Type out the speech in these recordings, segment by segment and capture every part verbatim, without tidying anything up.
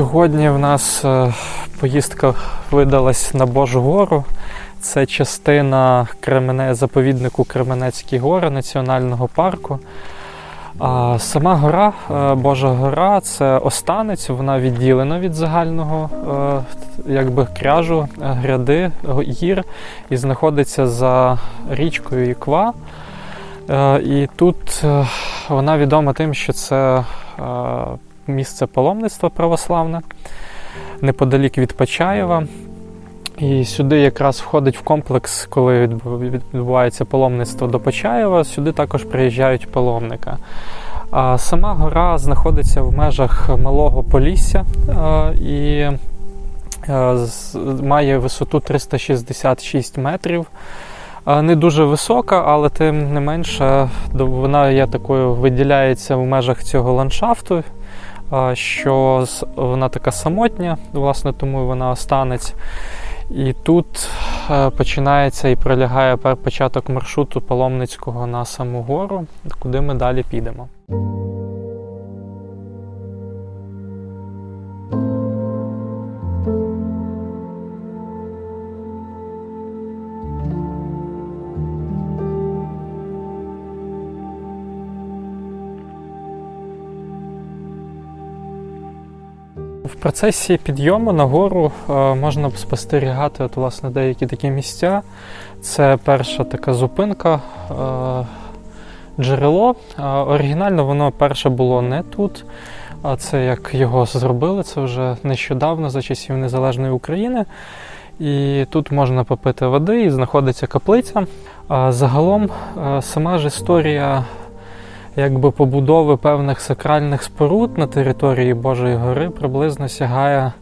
Сьогодні в нас поїздка видалась на Божу гору. Це частина Кремене... заповіднику Кременецькі гори національного парку. А сама гора, Божа гора, це останець, вона відділена від загального якби, кряжу, гряди, гір і знаходиться за річкою Іква. І тут вона відома тим, що це місце паломництва православне, неподалік від Почаєва. І сюди якраз входить в комплекс, коли відбувається паломництво до Почаєва, сюди також приїжджають паломники. А сама гора знаходиться в межах Малого Полісся і має висоту триста шістдесят шість метрів. Не дуже висока, але тим не менше вона є такою, виділяється в межах цього ландшафту, що вона така самотня, власне, тому вона останеться. І тут починається і пролягає початок маршруту паломницького на саму гору, куди ми далі підемо. В процесі підйому на гору можна спостерігати от, власне, деякі такі місця. Це перша така зупинка, джерело. Оригінально воно перше було не тут, а це як його зробили, це вже нещодавно, за часів Незалежної України. І тут можна попити води, і знаходиться каплиця. Загалом сама ж історія якби побудови певних сакральних споруд на території Божої гори приблизно сягає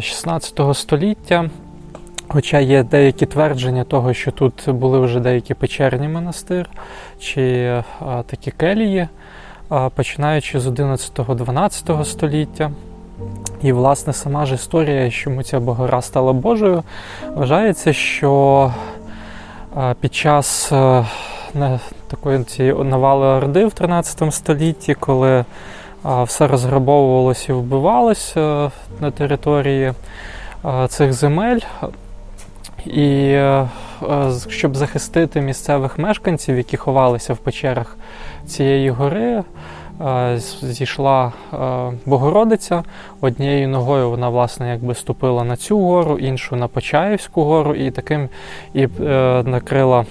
шістнадцятого століття, хоча є деякі твердження того, що тут були вже деякі печерні монастир чи такі келії, починаючи з одинадцятого-дванадцятого століття. І, власне, сама ж історія, чому ця гора стала Божою, вважається, що під час на такої цієї навали Орди в тринадцятому столітті, коли а, все розграбовувалось і вбивалось а, на території а, цих земель. І а, щоб захистити місцевих мешканців, які ховалися в печерах цієї гори, а, зійшла а, Богородиця. Однією ногою вона, власне, якби ступила на цю гору, іншу на Почаївську гору і таким і а, накрила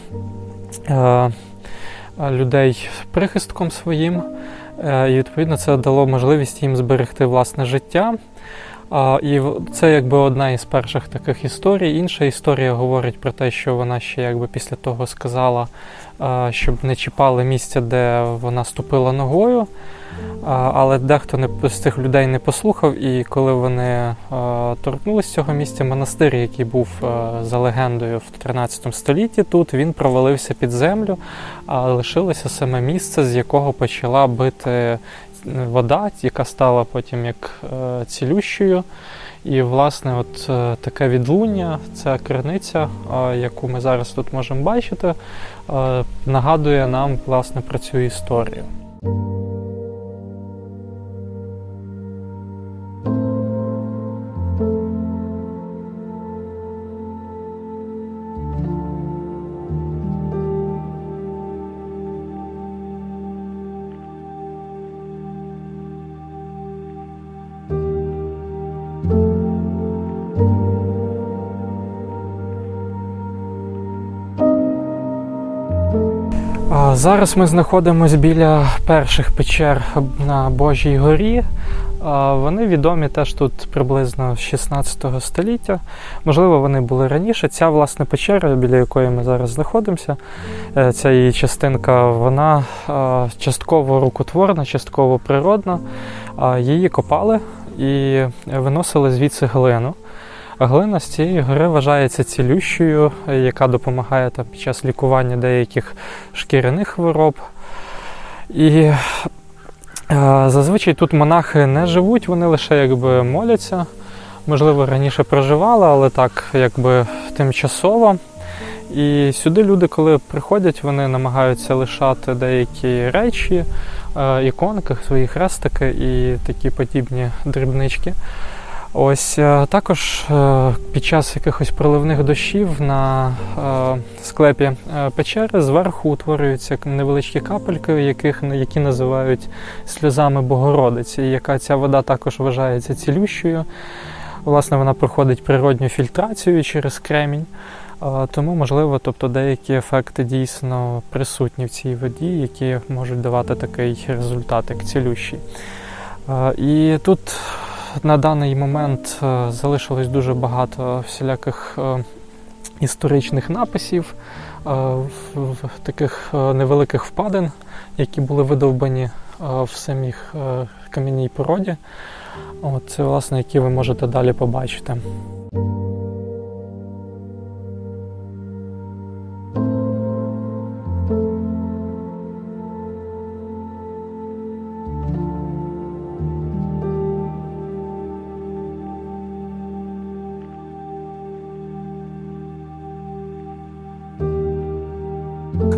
людей прихистком своїм, і відповідно це дало можливість їм зберегти власне життя. І це якби одна із перших таких історій. Інша історія говорить про те, що вона ще якби після того сказала, щоб не чіпали місця, де вона ступила ногою, але дехто не, з цих людей не послухав, і коли вони торкнулися цього місця, монастир, який був за легендою в тринадцятому столітті, тут він провалився під землю, а лишилося саме місце, з якого почала бити вода, яка стала потім як е, цілющою. І, власне, от е, таке відлуння, ця криниця, е, яку ми зараз тут можемо бачити, е, нагадує нам, власне, про цю історію. Зараз ми знаходимося біля перших печер на Божій горі. Вони відомі теж тут приблизно з шістнадцятого століття. Можливо, вони були раніше. Ця, власне, печера, біля якої ми зараз знаходимося, ця її частинка, вона частково рукотворна, частково природна. Її копали і виносили звідси глину. Глина з цієї гори вважається цілющою, яка допомагає там, під час лікування деяких шкіряних хвороб. І е, зазвичай тут монахи не живуть, вони лише якби моляться. Можливо, раніше проживали, але так якби тимчасово. І сюди люди, коли приходять, вони намагаються лишати деякі речі, іконки, свої хрестики і такі подібні дрібнички. Ось також під час якихось проливних дощів на склепі печери зверху утворюються невеличкі капельки, яких, які називають сльозами Богородиці, яка ця вода також вважається цілющою. Власне, вона проходить природню фільтрацію через кремінь, тому, можливо, тобто деякі ефекти дійсно присутні в цій воді, які можуть давати такий результат, як цілющий. І тут на даний момент залишилось дуже багато всіляких історичних написів, таких невеликих впадин, які були видовбані в самих кам'яній породі. Це, власне, які ви можете далі побачити.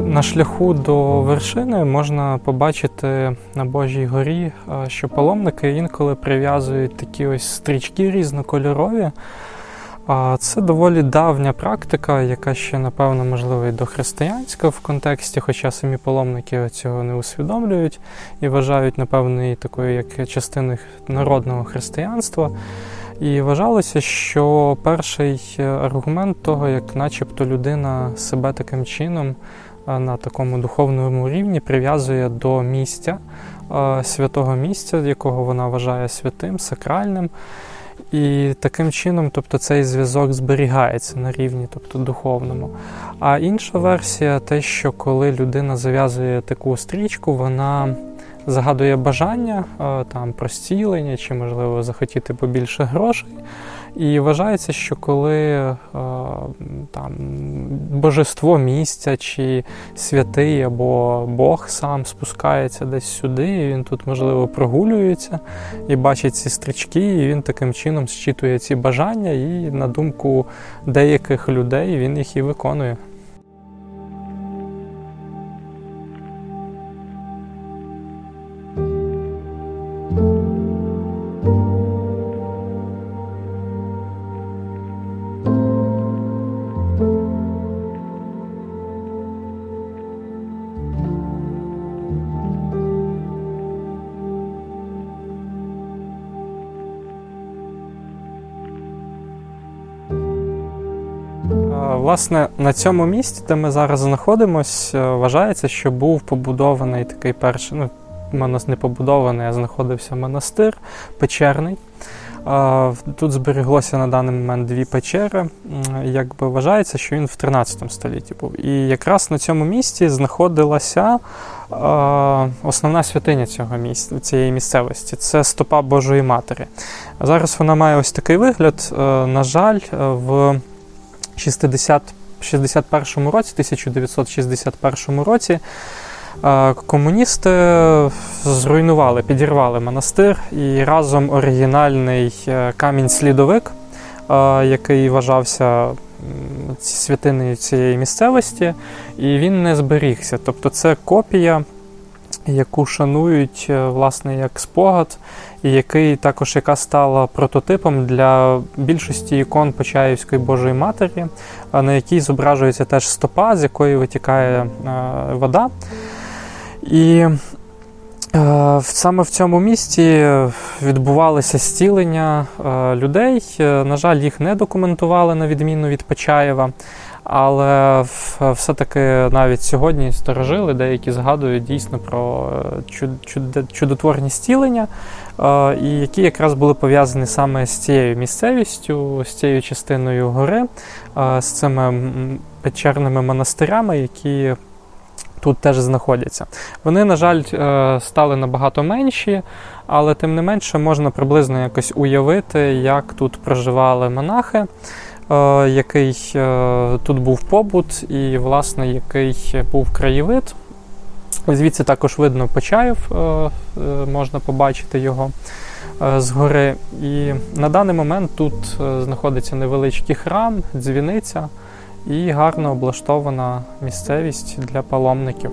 На шляху до вершини можна побачити на Божій горі, що паломники інколи прив'язують такі ось стрічки різнокольорові. Це доволі давня практика, яка ще, напевно, можливо і дохристиянська в контексті, хоча самі паломники цього не усвідомлюють і вважають, напевно, і такою, як частиною народного християнства. І вважалося, що перший аргумент того, як начебто людина себе таким чином на такому духовному рівні прив'язує до місця, святого місця, якого вона вважає святим, сакральним. І таким чином, тобто, цей зв'язок зберігається на рівні, тобто, духовному. А інша версія, те, що коли людина зав'язує таку стрічку, вона загадує бажання, там, про зцілення чи, можливо, захотіти побільше грошей. І вважається, що коли там божество місця чи святий або Бог сам спускається десь сюди, і він тут, можливо, прогулюється і бачить ці стрічки, і він таким чином зчитує ці бажання, і, на думку деяких людей, він їх і виконує. Власне, на цьому місці, де ми зараз знаходимося, вважається, що був побудований такий перший, ну, монас не побудований, а знаходився монастир печерний. Тут зберіглося на даний момент дві печери. Якби вважається, що він в тринадцятому столітті був. І якраз на цьому місці знаходилася основна святиня цього місця, цієї місцевості. Це стопа Божої Матері. Зараз вона має ось такий вигляд. На жаль, в тисяча дев'ятсот шістдесят першому році, тисяча дев'ятсот шістдесят першому році комуністи зруйнували, підірвали монастир, і разом оригінальний камінь-слідовик, який вважався святиною цієї місцевості, і він не зберігся. Тобто це копія, яку шанують, власне, як спогад, і який також, яка стала прототипом для більшості ікон Почаївської Божої Матері, на якій зображується теж стопа, з якої витікає вода. І саме в цьому місті відбувалося зцілення людей. На жаль, їх не документували, на відміну від Почаєва. Але все-таки навіть сьогодні старожили, деякі згадують дійсно про чудотворні зцілення, які якраз були пов'язані саме з цією місцевістю, з цією частиною гори, з цими печерними монастирями, які тут теж знаходяться. Вони, на жаль, стали набагато менші, але тим не менше можна приблизно якось уявити, як тут проживали монахи, який тут був побут і, власне, який був краєвид. Звідси також видно Почаїв, можна побачити його згори. І на даний момент тут знаходиться невеличкий храм, дзвіниця і гарно облаштована місцевість для паломників.